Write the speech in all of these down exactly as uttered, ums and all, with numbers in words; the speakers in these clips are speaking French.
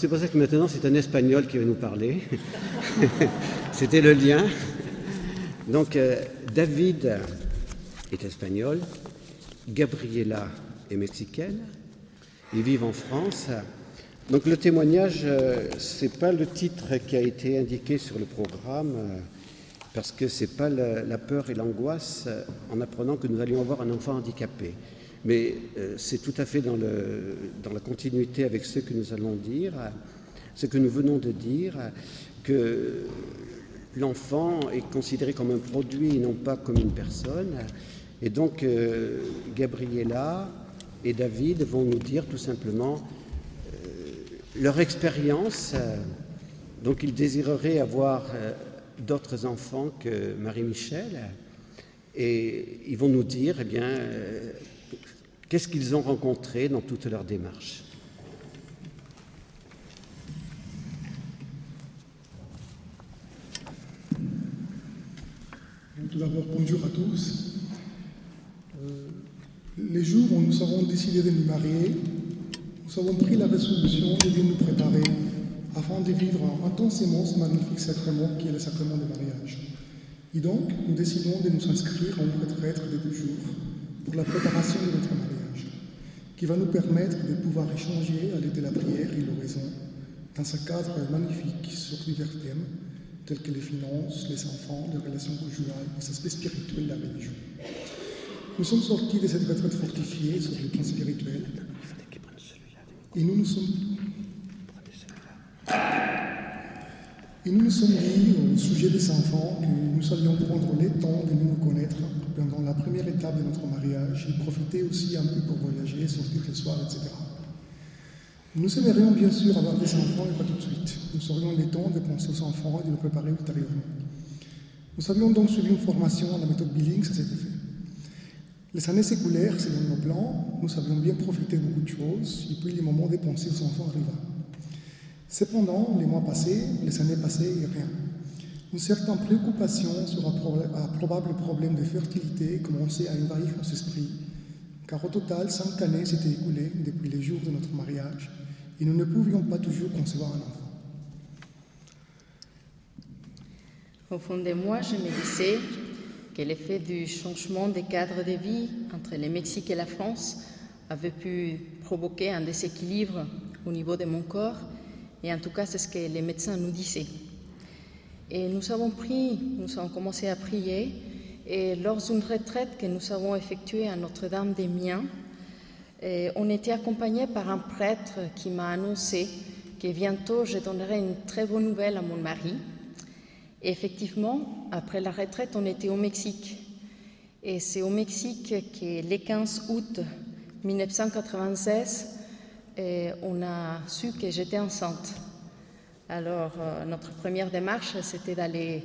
C'est pour ça que maintenant, c'est un Espagnol qui va nous parler. C'était le lien. Donc, euh, David est espagnol, Gabriela est mexicaine, ils vivent en France. Donc, le témoignage, euh, c'est pas le titre qui a été indiqué sur le programme, euh, parce que c'est pas la, la peur et l'angoisse euh, en apprenant que nous allions avoir un enfant handicapé. Mais euh, c'est tout à fait dans, le, dans la continuité avec ce que nous allons dire, ce que nous venons de dire, que l'enfant est considéré comme un produit et non pas comme une personne. Et donc, euh, Gabriela et David vont nous dire tout simplement euh, leur expérience. Euh, donc, ils désireraient avoir euh, d'autres enfants que Marie-Michelle. Et ils vont nous dire, eh bien... Euh, Qu'est-ce qu'ils ont rencontré dans toute leur démarche? Tout d'abord, bonjour à tous. Euh, les jours où nous avons décidé de nous marier, nous avons pris la résolution de nous préparer afin de vivre intensément ce magnifique sacrement qui est le sacrement de mariage. Et donc, nous décidons de nous inscrire en retraite de deux jours pour la préparation de notre mariage, qui va nous permettre de pouvoir échanger à l'aide de la prière et l'oraison dans un cadre magnifique sur divers thèmes tels que les finances, les enfants, les relations conjugales, les aspects spirituels de la religion. Nous sommes sortis de cette retraite fortifiée sur le plan spirituel et nous nous sommes et nous nous sommes dit au sujet des enfants que nous allions prendre le temps de nous connaître pendant la première étape de notre mariage et profiter aussi un peu pour voyager, sortir le soir, et cetera. Nous aimerions bien sûr avoir des enfants et pas tout de suite. Nous aurions le temps de penser aux enfants et de nous préparer ultérieurement. Nous avions donc suivi une formation à la méthode Billings à cet effet. Les années s'écoulèrent selon nos plans, nous avions bien profité de beaucoup de choses et puis le moment de penser aux enfants arriva. Cependant, les mois passés, les années passées et rien. Une certaine préoccupation sur un, problème, un probable problème de fertilité commençait à envahir nos esprits, car au total, cinq années s'étaient écoulées depuis les jours de notre mariage et nous ne pouvions pas toujours concevoir un enfant. Au fond de moi, je me disais que l'effet du changement des cadres de vie entre le Mexique et la France avait pu provoquer un déséquilibre au niveau de mon corps, et en tout cas, c'est ce que les médecins nous disaient. Et nous avons pris, nous avons commencé à prier, et lors d'une retraite que nous avons effectuée à Notre-Dame-des-Miens, on était accompagné par un prêtre qui m'a annoncé que bientôt je donnerais une très bonne nouvelle à mon mari. Et effectivement, après la retraite, on était au Mexique. Et c'est au Mexique que le quinze août mille neuf cent quatre-vingt-seize, on a su que j'étais enceinte. Alors, euh, notre première démarche, c'était d'aller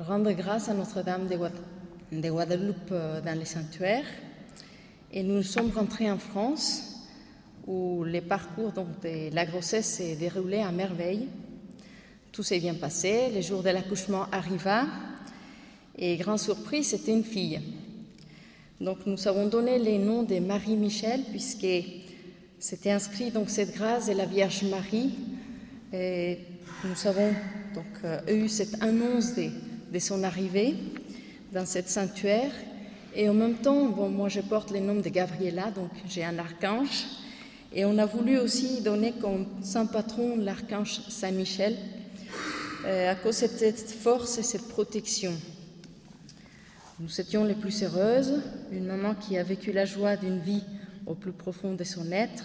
rendre grâce à Notre-Dame de, Guad- de Guadeloupe euh, dans les sanctuaires. Et nous sommes rentrés en France, où le parcours donc, de la grossesse s'est déroulé à merveille. Tout s'est bien passé, le jour de l'accouchement arriva, et grande surprise, c'était une fille. Donc, nous avons donné les noms de Marie-Michelle, puisque c'était inscrit donc, cette grâce de la Vierge Marie. Et nous avons donc euh, eu cette annonce de, de son arrivée dans cette sanctuaire. Et en même temps, bon, moi je porte le nom de Gabriela, donc j'ai un archange. Et on a voulu aussi donner comme saint patron l'archange Saint-Michel, euh, à cause de cette force et cette protection. Nous étions les plus heureuses, une maman qui a vécu la joie d'une vie au plus profond de son être,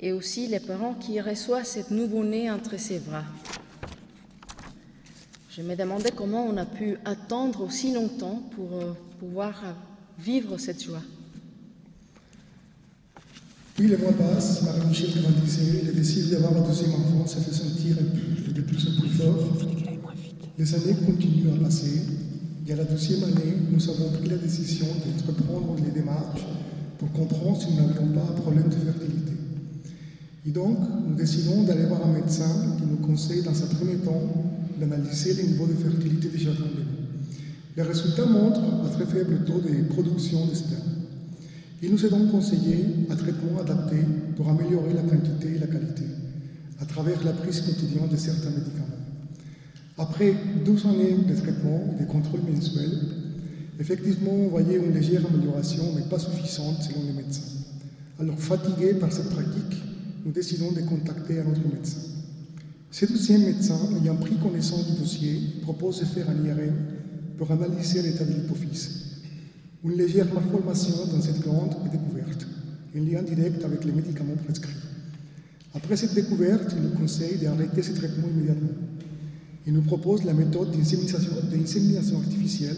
et aussi les parents qui reçoivent cette nouveau-né entre ses bras. Je me demandais comment on a pu attendre aussi longtemps pour pouvoir vivre cette joie. Puis les mois passent, Marie-Michelle grandissait, le désir d'avoir un deuxième enfant se fait sentir de plus en plus fort. Les années continuent à passer, et à la deuxième année, nous avons pris la décision d'entreprendre les démarches pour comprendre si nous n'avions pas un problème de fertilité. Et donc, nous décidons d'aller voir un médecin qui nous conseille, dans un premier temps, d'analyser les niveaux de fertilité de chacun de nous. Les résultats montrent un très faible taux de production de sperme. Il nous est donc conseillé un traitement adapté pour améliorer la quantité et la qualité, à travers la prise quotidienne de certains médicaments. Après douze années de traitement et de contrôle mensuel, effectivement, on voyait une légère amélioration, mais pas suffisante selon les médecins. Alors, fatigués par cette pratique, nous décidons de contacter un autre médecin. Ce deuxième médecin, ayant pris connaissance du dossier, propose de faire un I R M pour analyser l'état de l'hypophyse. Une légère malformation dans cette glande est découverte, un lien direct avec les médicaments prescrits. Après cette découverte, il nous conseille d'arrêter ce traitement immédiatement. Il nous propose la méthode d'insémination, d'insémination artificielle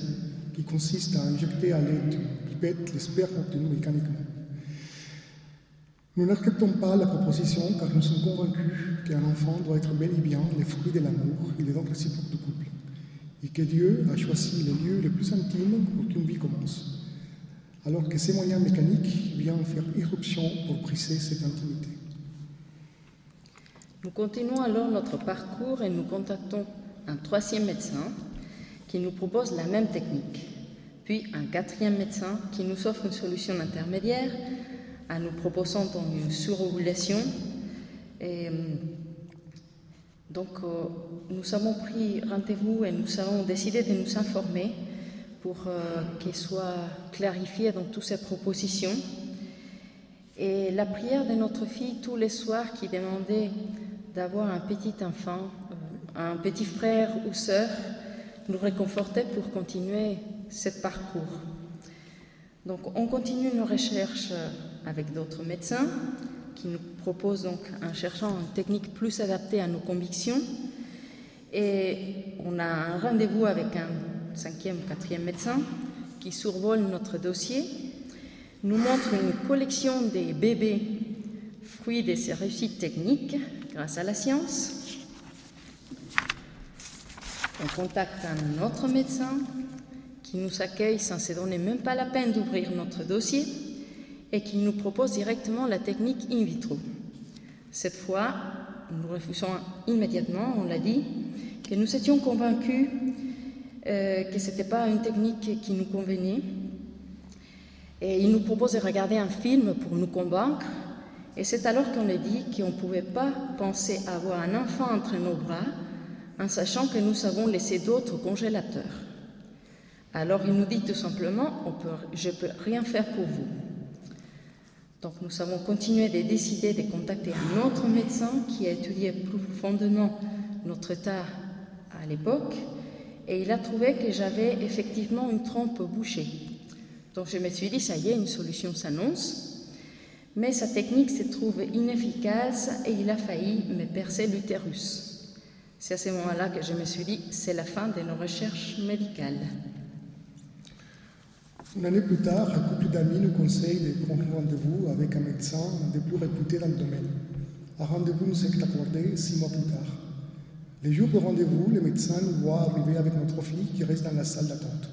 qui consiste à injecter à l'aide d'une pipette les spermes obtenus mécaniquement. Nous n'acceptons pas la proposition car nous sommes convaincus qu'un enfant doit être bel et bien le fruit de l'amour et les dons réciproques du couple, et que Dieu a choisi le lieu le plus intime pour qu'une vie commence, alors que ces moyens mécaniques viennent faire irruption pour briser cette intimité. Nous continuons alors notre parcours et nous contactons un troisième médecin qui nous propose la même technique, puis un quatrième médecin qui nous offre une solution intermédiaire en nous proposant donc une surovulation. Et donc euh, nous avons pris rendez-vous et nous avons décidé de nous informer pour euh, qu'elles soient clarifiées dans toutes ces propositions. Et la prière de notre fille tous les soirs qui demandait d'avoir un petit enfant, un petit frère ou sœur, nous réconfortait pour continuer ce parcours. Donc on continue nos recherches avec d'autres médecins qui nous proposent donc en cherchant une technique plus adaptée à nos convictions. Et on a un rendez-vous avec un cinquième ou quatrième médecin qui survole notre dossier, nous montre une collection des bébés fruits de ces réussites techniques grâce à la science. On contacte un autre médecin qui nous accueille sans se donner même pas la peine d'ouvrir notre dossier et qui nous propose directement la technique in vitro. Cette fois, nous refusons immédiatement, on l'a dit, que nous étions convaincus euh, que ce n'était pas une technique qui nous convenait. Et il nous propose de regarder un film pour nous convaincre. Et c'est alors qu'on a dit qu'on ne pouvait pas penser avoir un enfant entre nos bras en sachant que nous avons laissé d'autres congélateurs. Alors il nous dit tout simplement on peut, je ne peux rien faire pour vous. Donc nous avons continué de décider de contacter un autre médecin qui a étudié plus profondément notre état à l'époque. Et il a trouvé que j'avais effectivement une trompe bouchée. Donc je me suis dit, ça y est, une solution s'annonce, mais sa technique se trouve inefficace et il a failli me percer l'utérus. C'est à ce moment-là que je me suis dit, c'est la fin de nos recherches médicales. Une année plus tard, un couple d'amis nous conseille de prendre rendez-vous avec un médecin des plus réputés dans le domaine. Un rendez-vous nous est accordé six mois plus tard. Les jours de rendez-vous, le médecin nous voit arriver avec notre fille qui reste dans la salle d'attente.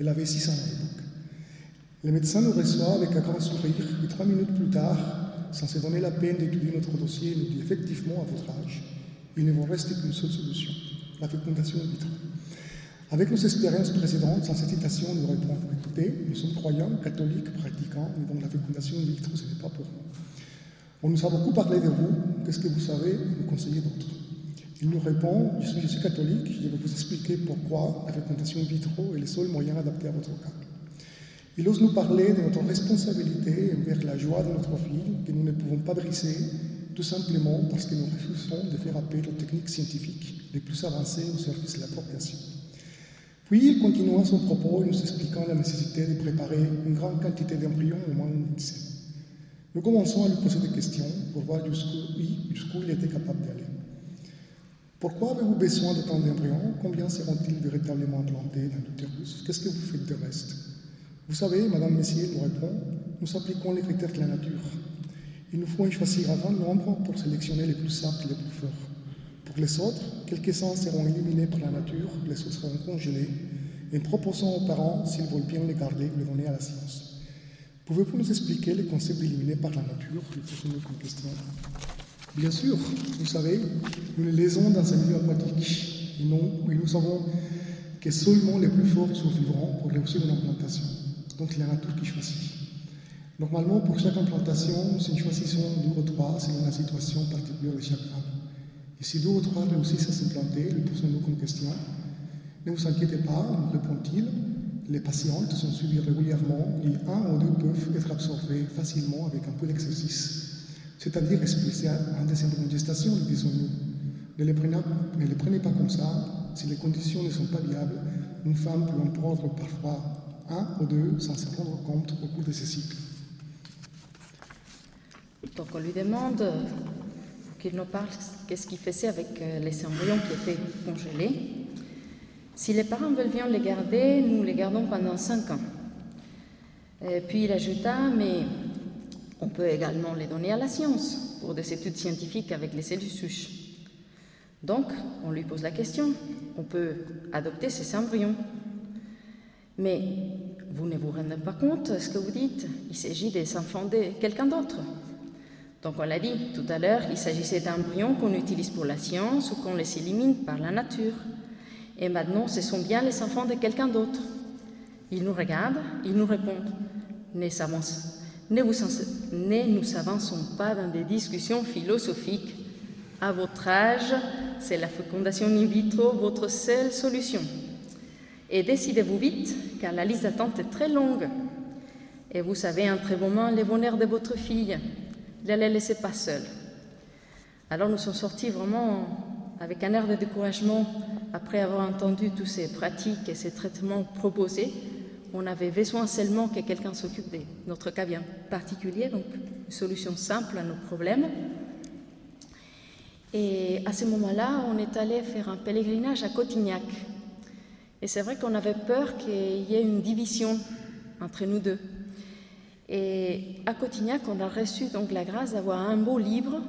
Elle avait six ans à l'époque. Le médecin nous reçoit avec un grand sourire et trois minutes plus tard, sans se donner la peine d'étudier notre dossier, nous dit effectivement à votre âge, il ne vous reste qu'une seule solution, la fécondation in vitro. Avec nos expériences précédentes, sans hésitation, nous répondons « Écoutez, nous sommes croyants, catholiques, pratiquants, mais donc la fécondation in vitro, ce n'est pas pour nous. On nous a beaucoup parlé de vous, qu'est-ce que vous savez et vous conseillez d'autres ?» Il nous répond « Je suis, je suis catholique, je vais vous expliquer pourquoi la fécondation in vitro est le seul moyen adapté à votre cas. » Il ose nous parler de notre responsabilité envers la joie de notre fille que nous ne pouvons pas briser, tout simplement parce que nous refusons de faire appel aux techniques scientifiques les plus avancées au service de la procréation. Puis il continua son propos en nous expliquant la nécessité de préparer une grande quantité d'embryons au moins de dix ans. Nous commençons à lui poser des questions pour voir jusqu'où, oui, jusqu'où il était capable d'aller. Pourquoi avez-vous besoin de tant d'embryons? Combien seront-ils véritablement implantés dans l'utérus? Qu'est-ce que vous faites de reste? Vous savez, Madame Messier nous répond, nous appliquons les critères de la nature. Il nous faut en choisir un grand nombre pour sélectionner les plus simples et les plus forts. Pour les autres, quelques-uns seront éliminés par la nature, les autres seront congelés, et proposons aux parents, s'ils veulent bien les garder, les donner à la science. Pouvez-vous nous expliquer les concepts éliminés par la nature? Nous posons comme question. Bien sûr, vous savez, nous les laissons dans un milieu aquatique, et non, et nous savons que seulement les plus forts survivront pour réussir une implantation. Donc c'est la nature qui choisit. Normalement, pour chaque implantation, nous choisissons deux ou trois selon la situation particulière de chaque femme. Et si deux ou trois réussissent à s'implanter, nous posons-nous comme question. Ne vous inquiétez pas, nous répond-il, les patientes sont suivies régulièrement et un ou deux peuvent être absorbés facilement avec un peu d'exercice, c'est-à-dire expulsés en décembre de gestation, disons-nous. Ne les prenez, ne les prenez pas comme ça, si les conditions ne sont pas viables, une femme peut en prendre parfois un ou deux sans s'en rendre compte au cours de ses cycles. Donc on lui demande qu'il nous parle qu'est-ce qu'il faisait avec les embryons qui étaient congelés. Si les parents veulent bien les garder, nous les gardons pendant cinq ans. Et puis il ajouta, mais on peut également les donner à la science pour des études scientifiques avec les cellules souches. Donc on lui pose la question, on peut adopter ces embryons. Mais vous ne vous rendez pas compte de ce que vous dites, il s'agit des enfants de quelqu'un d'autre. Donc on l'a dit tout à l'heure, il s'agissait d'embryons qu'on utilise pour la science ou qu'on les élimine par la nature. Et maintenant, ce sont bien les enfants de quelqu'un d'autre. Ils nous regardent, ils nous répondent. Ne, ne, vous, ne nous avançons pas dans des discussions philosophiques. À votre âge, c'est la fécondation in vitro votre seule solution. Et décidez-vous vite, car la liste d'attente est très longue. Et vous savez, un très bon moment, le bonheur de votre fille. Ne la laissez pas seule. Alors nous sommes sortis vraiment avec un air de découragement. Après avoir entendu toutes ces pratiques et ces traitements proposés, on avait besoin seulement que quelqu'un s'occupe de notre cas bien particulier, donc une solution simple à nos problèmes. Et à ce moment-là, on est allé faire un pèlerinage à Cotignac. Et c'est vrai qu'on avait peur qu'il y ait une division entre nous deux. Et à Cotignac, on a reçu donc la grâce d'avoir un beau livre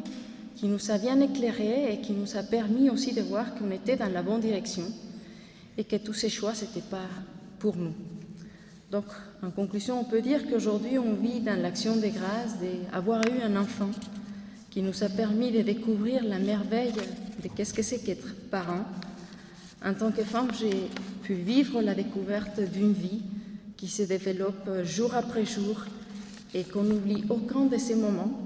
qui nous a bien éclairés et qui nous a permis aussi de voir qu'on était dans la bonne direction et que tous ces choix, ce n'était pas pour nous. Donc, en conclusion, on peut dire qu'aujourd'hui, on vit dans l'action des grâces d'avoir eu un enfant qui nous a permis de découvrir la merveille de qu'est-ce que c'est qu'être parent. En tant que femme, j'ai pu vivre la découverte d'une vie qui se développe jour après jour et qu'on n'oublie aucun de ces moments.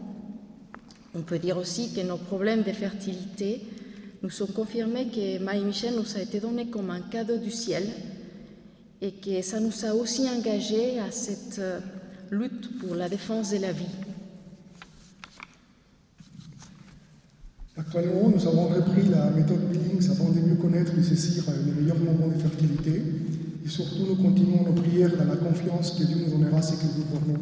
On peut dire aussi que nos problèmes de fertilité nous sont confirmés que Marie-Michelle nous a été donnée comme un cadeau du ciel et que ça nous a aussi engagés à cette lutte pour la défense de la vie. Actuellement, nous avons repris la méthode Billings avant de mieux connaître et saisir les meilleurs moments de fertilité et surtout nous continuons nos prières dans la confiance que Dieu nous donnera ce que nous voulons.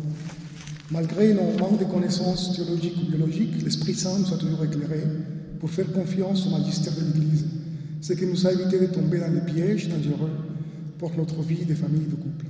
Malgré nos manques de connaissances théologiques ou biologiques, l'Esprit Saint nous a toujours éclairés pour faire confiance au magistère de l'Église, ce qui nous a évité de tomber dans des pièges dangereux pour notre vie de famille et de couple.